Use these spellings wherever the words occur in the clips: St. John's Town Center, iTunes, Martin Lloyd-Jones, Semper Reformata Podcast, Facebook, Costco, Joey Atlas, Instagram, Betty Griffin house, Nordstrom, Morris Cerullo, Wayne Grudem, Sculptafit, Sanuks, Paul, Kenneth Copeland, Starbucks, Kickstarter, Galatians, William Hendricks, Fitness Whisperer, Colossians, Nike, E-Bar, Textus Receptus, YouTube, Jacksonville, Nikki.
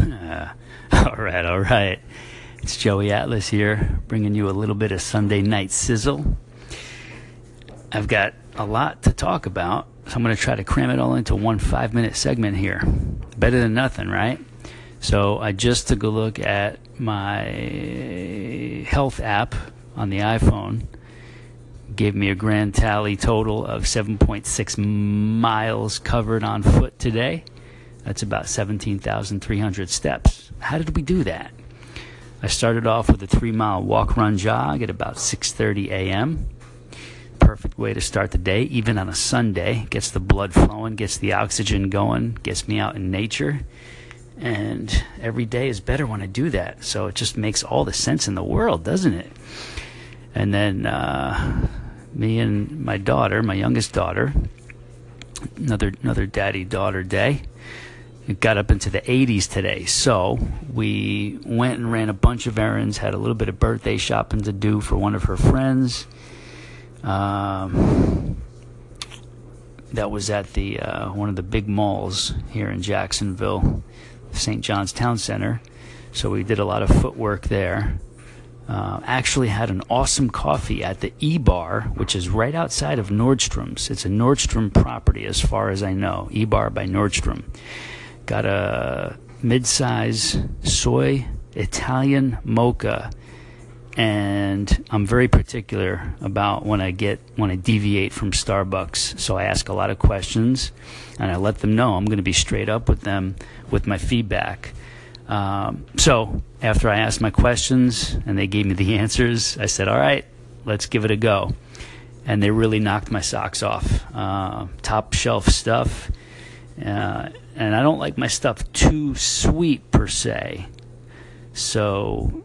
All right. It's Joey Atlas here, bringing you a little bit of Sunday night sizzle. I've got a lot to talk about, so I'm going to try to cram it all into 1 5-minute segment here. Better than nothing, right? So I just took a look at my health app on the iPhone. Gave me a grand tally total of 7.6 miles covered on foot today. That's about 17,300 steps. How did we do that? I started off with a 3-mile walk, run, jog at about 6:30 a.m. Perfect way to start the day, even on a Sunday. Gets the blood flowing, gets the oxygen going, gets me out in nature. And every day is better when I do that. So it just makes all the sense in the world, doesn't it? And then me and my daughter, my youngest daughter, another daddy-daughter day. It got up into the 80s today, so we went and ran a bunch of errands, had a little bit of birthday shopping to do for one of her friends. That was at the one of the big malls here in Jacksonville, St. John's Town Center, so we did a lot of footwork there. Actually had an awesome coffee at the E-Bar, which is right outside of Nordstrom's. It's a Nordstrom property as far as I know, E-Bar by Nordstrom. Got a mid-size soy Italian mocha, and I'm very particular about when I deviate from Starbucks, so I ask a lot of questions, and I let them know I'm going to be straight up with them with my feedback. So after I asked my questions and they gave me the answers, I said, all right, let's give it a go. And they really knocked my socks off. Top shelf stuff. And I don't like my stuff too sweet per se. So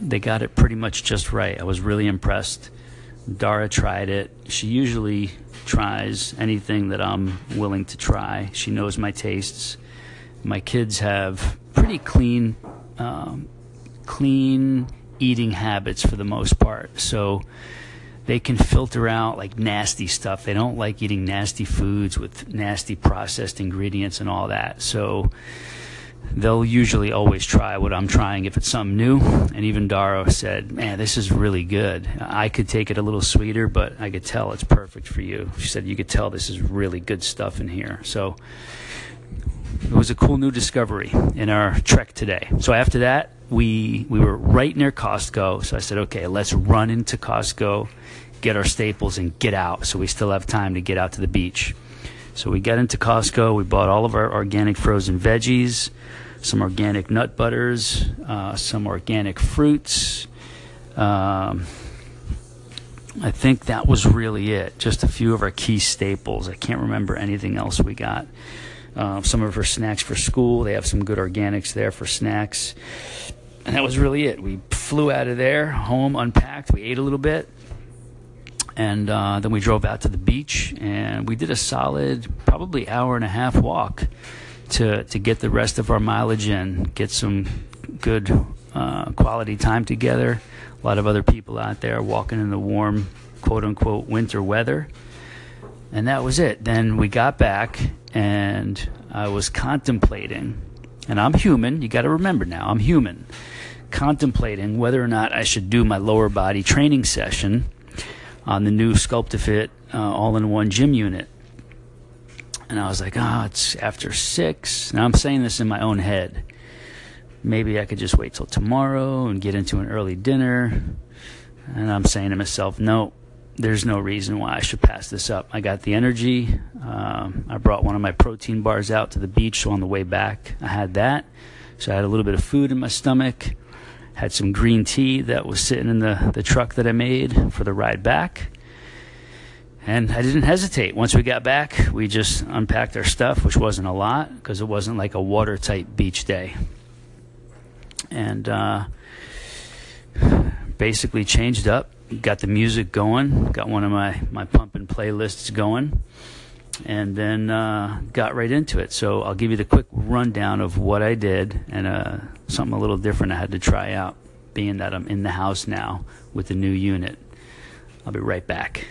they got it pretty much just right. I was really impressed. Dara tried it. She usually tries anything that I'm willing to try. She knows my tastes. My kids have pretty clean eating habits for the most part, so they can filter out like nasty stuff. They don't like eating nasty foods with nasty processed ingredients and all that. So they'll usually always try what I'm trying if it's something new. And even Dara said, man, this is really good. I could take it a little sweeter, but I could tell it's perfect for you. She said, you could tell this is really good stuff in here. So it was a cool new discovery in our trek today. So after that, we were right near Costco. So I said, okay, let's run into Costco, get our staples, and get out. So we still have time to get out to the beach. So we got into Costco. We bought all of our organic frozen veggies, some organic nut butters, some organic fruits. I think that was really it, just a few of our key staples. I can't remember anything else we got. Some of her snacks for school. They have some good organics there for snacks. And that was really it. We flew out of there, home, unpacked. We ate a little bit. And then we drove out to the beach. And we did a solid probably hour and a half walk to get the rest of our mileage in, get some good quality time together. A lot of other people out there walking in the warm, quote-unquote, winter weather. And that was it. Then we got back. And I was contemplating, and I'm human, you got to remember now, I'm human, contemplating whether or not I should do my lower body training session on the new Sculptafit all-in-one gym unit. And I was like, it's after 6. Now I'm saying this in my own head. Maybe I could just wait till tomorrow and get into an early dinner. And I'm saying to myself, no. There's no reason why I should pass this up. I got the energy. I brought one of my protein bars out to the beach, so on the way back I had that. So I had a little bit of food in my stomach. Had some green tea that was sitting in the truck that I made for the ride back. And I didn't hesitate. Once we got back, we just unpacked our stuff, which wasn't a lot because it wasn't like a watertight beach day. And basically changed up. Got the music going, got one of my pumping playlists going, and then got right into it. So I'll give you the quick rundown of what I did and something a little different I had to try out, being that I'm in the house now with the new unit. I'll be right back.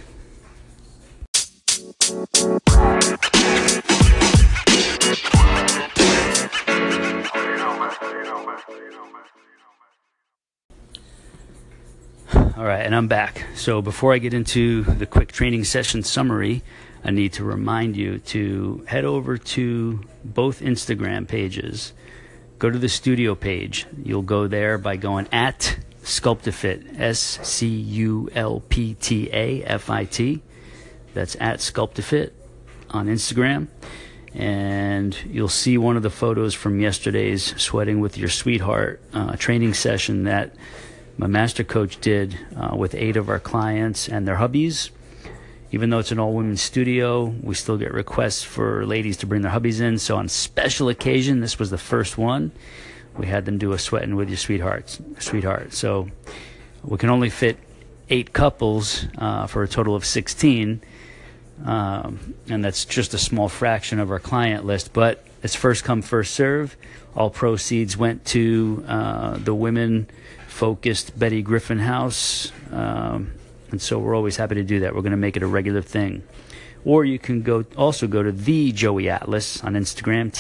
All right, and I'm back. So before I get into the quick training session summary, I need to remind you to head over to both Instagram pages. Go to the studio page. You'll go there by going at Sculptafit, SCULPTAFIT. That's at Sculptafit on Instagram. And you'll see one of the photos from yesterday's Sweating with Your Sweetheart training session that my master coach did with 8 of our clients and their hubbies. Even though it's an all-women's studio, we still get requests for ladies to bring their hubbies in. So on special occasion, this was the first one. We had them do a Sweating with Your Sweetheart. So we can only fit 8 couples for a total of 16. And that's just a small fraction of our client list, but it's first come, first serve. All proceeds went to the women focused Betty Griffin House, and so we're always happy to do that. We're going to make it a regular thing. Or you can also go to the Joey Atlas on Instagram,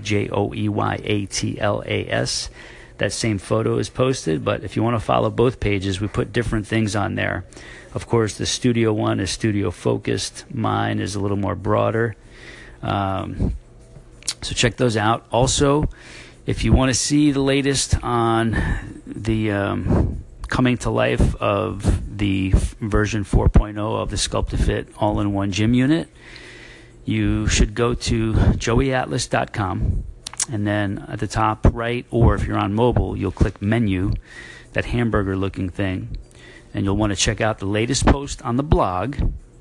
TheJoeyAtlas. That same photo is posted, but if you want to follow both pages, we put different things on there. Of course, the studio one is studio focused. Mine is a little more broader. So check those out. Also, if you want to see the latest on the coming to life of the version 4.0 of the Sculptafit all-in-one gym unit, you should go to joeyatlas.com. And then at the top right, or if you're on mobile, you'll click menu, that hamburger-looking thing. And you'll want to check out the latest post on the blog.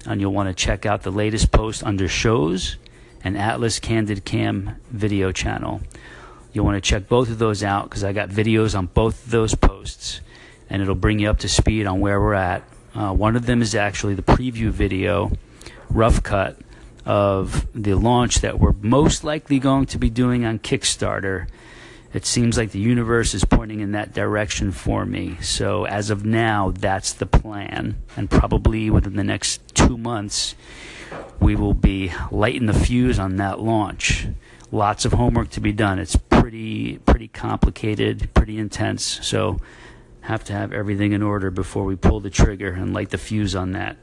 And you'll want to check out the latest post under shows and Atlas Candid Cam video channel. You'll want to check both of those out because I got videos on both of those posts. And it'll bring you up to speed on where we're at. One of them is actually the preview video, rough cut, of the launch that we're most likely going to be doing on Kickstarter. It seems like the universe is pointing in that direction for me. So as of now, that's the plan. And probably within the next 2 months, we will be lighting the fuse on that launch. Lots of homework to be done. It's pretty complicated, pretty intense. So have to have everything in order before we pull the trigger and light the fuse on that.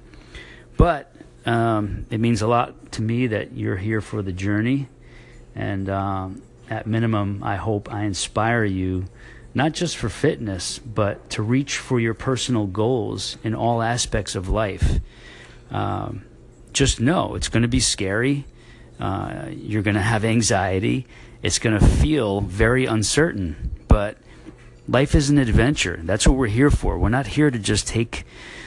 But it means a lot to me that you're here for the journey, and at minimum, I hope I inspire you, not just for fitness, but to reach for your personal goals in all aspects of life. Just know it's going to be scary. You're going to have anxiety. It's going to feel very uncertain, but life is an adventure. That's what we're here for. We're not here to just take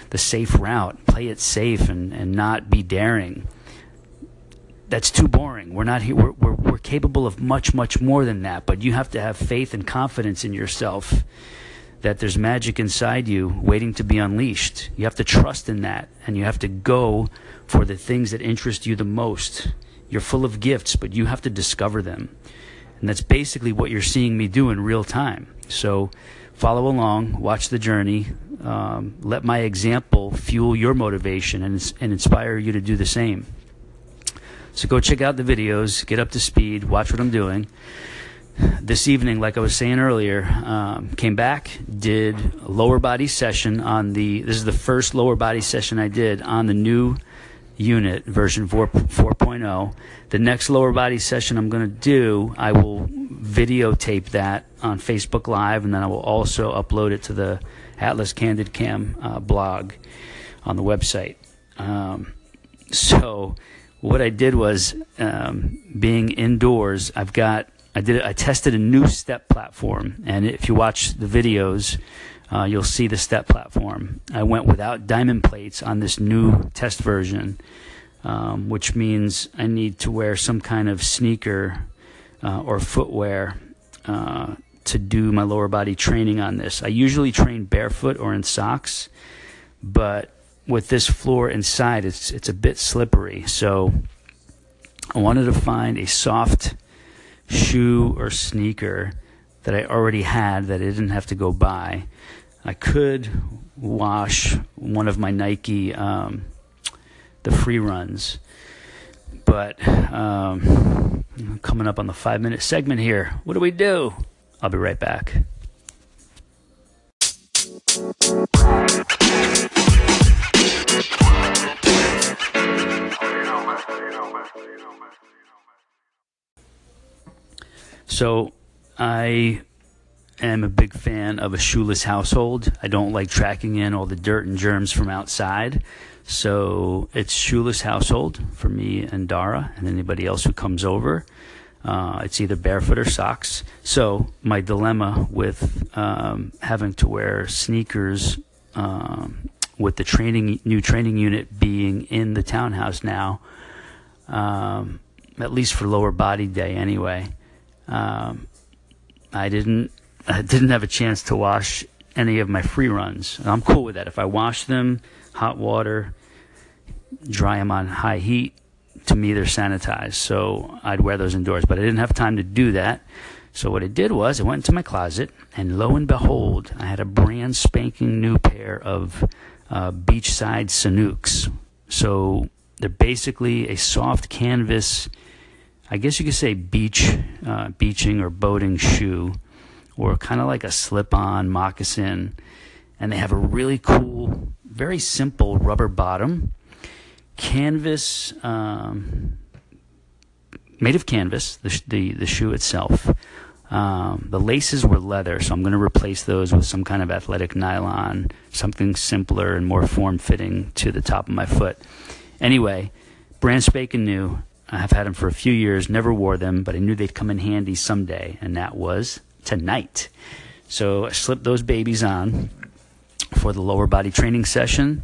the safe route, play it safe, and not be daring. That's too boring. We're not here. We're capable of much more than that, but you have to have faith and confidence in yourself that there's magic inside you waiting to be unleashed. You have to trust in that, and you have to go for the things that interest you the most. You're full of gifts, but you have to discover them, and that's basically what you're seeing me do in real time. So follow along, watch the journey, let my example fuel your motivation and inspire you to do the same. So go check out the videos, get up to speed, watch what I'm doing. This evening, like I was saying earlier, came back, did a lower body session on this is the first lower body session I did on the new unit, version 4.0. The next lower body session I'm going to do, I will videotape that on Facebook Live, and then I will also upload it to the Atlas Candid Cam blog on the website. So what I did was, being indoors, I tested a new step platform, and if you watch the videos, you'll see the step platform. I went without diamond plates on this new test version, which means I need to wear some kind of sneaker or footwear to do my lower body training on this. I usually train barefoot or in socks, but with this floor inside, it's a bit slippery. So I wanted to find a soft shoe or sneaker that I already had that I didn't have to go buy. I could wash one of my Nike, the free runs, but coming up on the 5-minute segment here. What do we do? I'll be right back. So I am a big fan of a shoeless household. I don't like tracking in all the dirt and germs from outside. So it's shoeless household for me and Dara and anybody else who comes over. It's either barefoot or socks. So my dilemma with having to wear sneakers with the new training unit being in the townhouse now, at least for lower body day anyway, I didn't have a chance to wash any of my free runs. And I'm cool with that. If I wash them, hot water, dry them on high heat, to me they're sanitized. So I'd wear those indoors, but I didn't have time to do that. So what I did was I went into my closet, and lo and behold, I had a brand spanking new pair of beachside Sanuks. So they're basically a soft canvas, I guess you could say beaching or boating shoe, or kind of like a slip-on moccasin. And they have a really cool, very simple rubber bottom, canvas, made of canvas, the shoe itself. The laces were leather, so I'm going to replace those with some kind of athletic nylon, something simpler and more form-fitting to the top of my foot. Anyway, brand spanking new. I've had them for a few years, never wore them, but I knew they'd come in handy someday, and that was tonight. So I slipped those babies on for the lower body training session,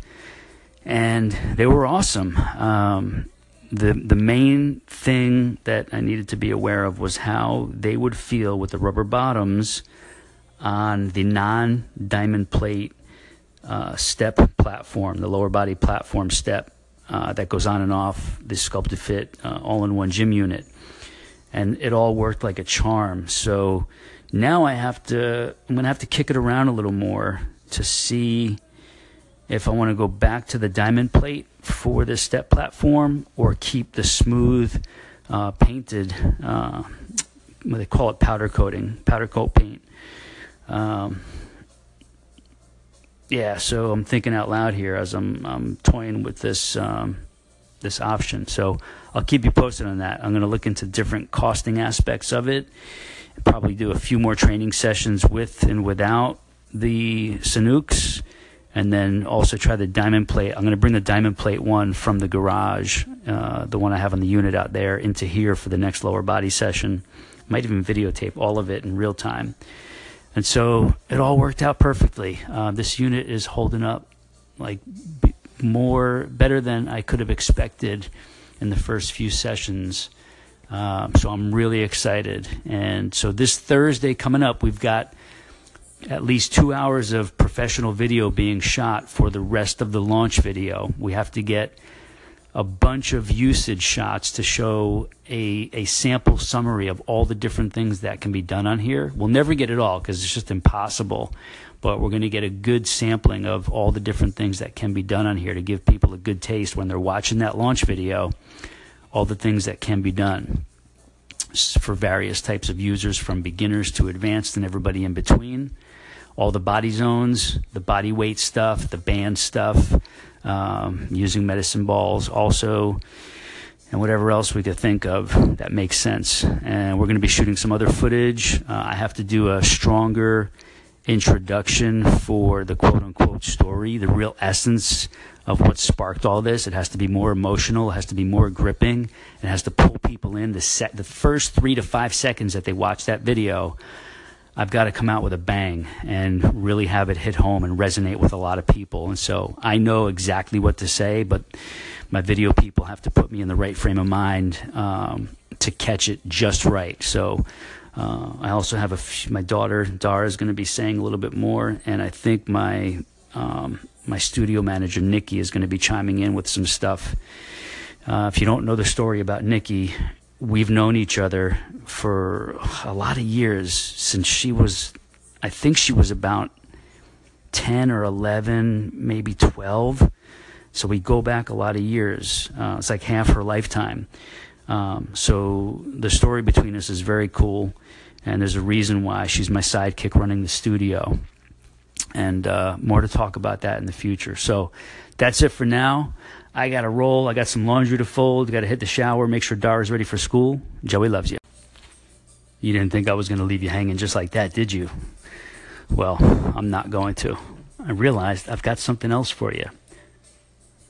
and they were awesome. The main thing that I needed to be aware of was how they would feel with the rubber bottoms on the non-diamond plate step platform, the lower body platform step that goes on and off the Sculptafit all-in-one gym unit. And it all worked like a charm. So now I'm going to have to kick it around a little more to see if I want to go back to the diamond plate for this step platform, or keep the smooth painted, they call it powder coat paint. Yeah, so I'm thinking out loud here as I'm toying with this this option. So I'll keep you posted on that. I'm going to look into different costing aspects of it, and probably do a few more training sessions with and without the Sanuks. And then also try the diamond plate. I'm going to bring the diamond plate one from the garage, the one I have on the unit out there, into here for the next lower body session. Might even videotape all of it in real time. And so it all worked out perfectly. This unit is holding up like better than I could have expected in the first few sessions. So I'm really excited. And so this Thursday coming up, we've got at least 2 hours of professional video being shot for the rest of the launch video. We have to get a bunch of usage shots to show a sample summary of all the different things that can be done on here. We'll never get it all because it's just impossible, but we're going to get a good sampling of all the different things that can be done on here to give people a good taste when they're watching that launch video, all the things that can be done for various types of users, from beginners to advanced and everybody in between. All the body zones, the body weight stuff, the band stuff, using medicine balls also, and whatever else we could think of that makes sense. And we're going to be shooting some other footage. I have to do a stronger introduction for the quote-unquote story, the real essence of what sparked all this. It has to be more emotional. It has to be more gripping. It has to pull people in. The first 3 to 5 seconds that they watch that video, I've got to come out with a bang and really have it hit home and resonate with a lot of people. And so I know exactly what to say, but my video people have to put me in the right frame of mind to catch it just right. So I also have my daughter, Dara, is going to be saying a little bit more, and I think my studio manager, Nikki, is going to be chiming in with some stuff. If you don't know the story about Nikki, we've known each other for a lot of years since I think she was about 10 or 11, maybe 12. So we go back a lot of years. It's like half her lifetime. So the story between us is very cool, and there's a reason why she's my sidekick running the studio. And more to talk about that in the future. So that's it for now. I got to roll. I got some laundry to fold. Got to hit the shower. Make sure Dara's ready for school. Joey loves you. You didn't think I was going to leave you hanging just like that, did you? Well, I'm not going to. I realized I've got something else for you.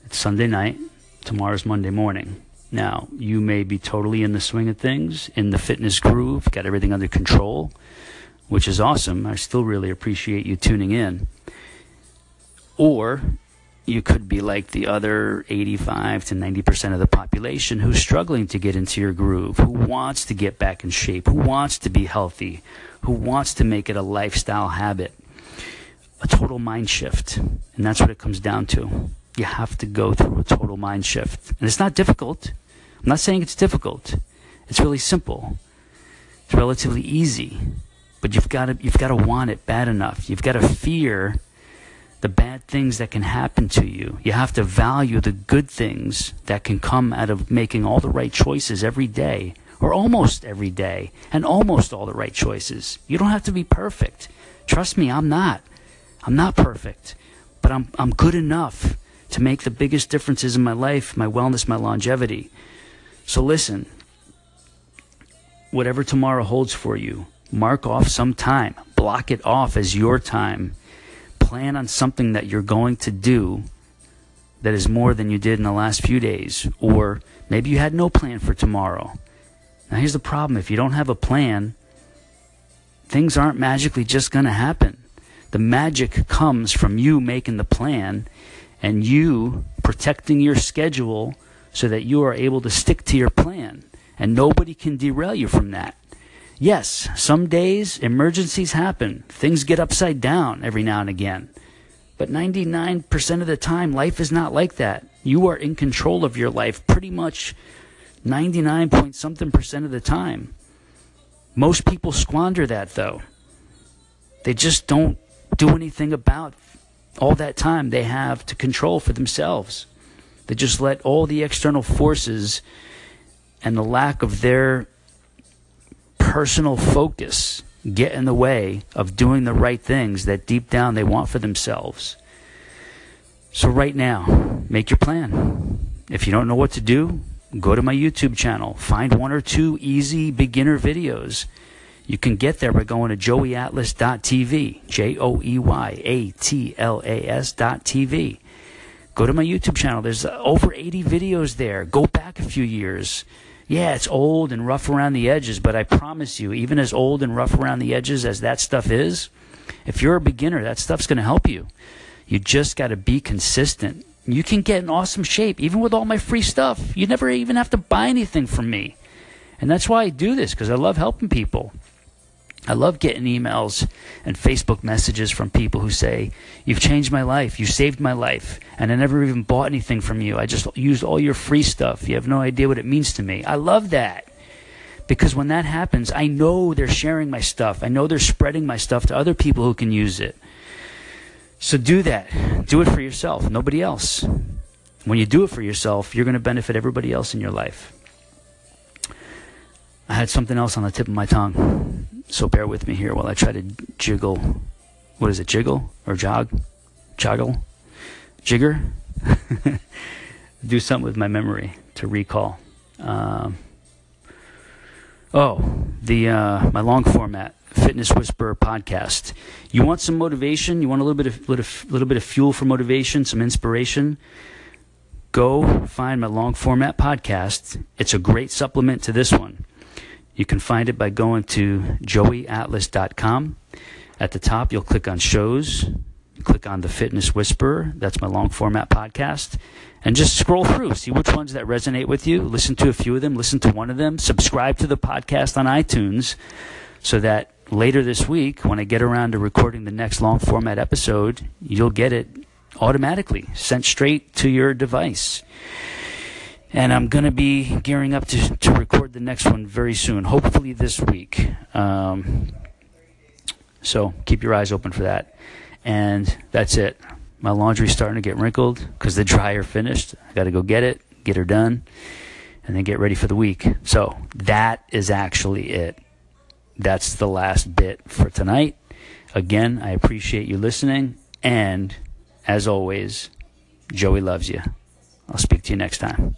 It's Sunday night. Tomorrow's Monday morning. Now, you may be totally in the swing of things, in the fitness groove, got everything under control, which is awesome. I still really appreciate you tuning in. Or you could be like the other 85 to 90% of the population who's struggling to get into your groove, who wants to get back in shape, who wants to be healthy, who wants to make it a lifestyle habit, a total mind shift. And that's what it comes down to. You have to go through a total mind shift. And it's not difficult. I'm not saying it's difficult. It's really simple. It's relatively easy. But you've got to want it bad enough. You've got to fear the bad things that can happen to you. You have to value the good things that can come out of making all the right choices every day, or almost every day, and almost all the right choices. You don't have to be perfect. Trust me, I'm not. I'm not perfect, but I'm good enough to make the biggest differences in my life, my wellness, my longevity. So listen, whatever tomorrow holds for you, mark off some time. Block it off as your time. Plan on something that you're going to do that is more than you did in the last few days. Or maybe you had no plan for tomorrow. Now here's the problem. If you don't have a plan, things aren't magically just going to happen. The magic comes from you making the plan and you protecting your schedule so that you are able to stick to your plan. And nobody can derail you from that. Yes, some days emergencies happen. Things get upside down every now and again. But 99% of the time, life is not like that. You are in control of your life pretty much 99.something% of the time. Most people squander that, though. They just don't do anything about all that time they have to control for themselves. They just let all the external forces and the lack of their personal focus get in the way of doing the right things that deep down they want for themselves. So right now, make your plan. If you don't know what to do, go to my YouTube channel. Find one or two easy beginner videos. You can get there by going to joeyatlas.tv, joeyatlas.tv. Go to my YouTube channel. There's over 80 videos there. Go back a few years. Yeah, it's old and rough around the edges, but I promise you, even as old and rough around the edges as that stuff is, if you're a beginner, that stuff's going to help you. You just got to be consistent. You can get in awesome shape, even with all my free stuff. You never even have to buy anything from me. And that's why I do this, because I love helping people. I love getting emails and Facebook messages from people who say, you've changed my life, you saved my life, and I never even bought anything from you. I just used all your free stuff. You have no idea what it means to me. I love that, because when that happens, I know they're sharing my stuff. I know they're spreading my stuff to other people who can use it. So do that. Do it for yourself, nobody else. When you do it for yourself, you're going to benefit everybody else in your life. I had something else on the tip of my tongue. So bear with me here while I try to jiggle. What is it, jiggle or jog? Joggle? Jigger? Do something with my memory to recall. My long format, Fitness Whisperer podcast. You want some motivation? You want a little bit of fuel for motivation, some inspiration? Go find my long format podcast. It's a great supplement to this one. You can find it by going to joeyatlas.com. At the top, you'll click on shows. You click on the Fitness Whisperer. That's my long format podcast. And just scroll through. See which ones that resonate with you. Listen to a few of them. Listen to one of them. Subscribe to the podcast on iTunes so that later this week, when I get around to recording the next long format episode, you'll get it automatically sent straight to your device. And I'm going to be gearing up to record the next one very soon, hopefully this week. So keep your eyes open for that. And that's it. My laundry's starting to get wrinkled because the dryer finished. I got to go get it, get her done, and then get ready for the week. So that is actually it. That's the last bit for tonight. Again, I appreciate you listening. And as always, Joey loves you. I'll speak to you next time.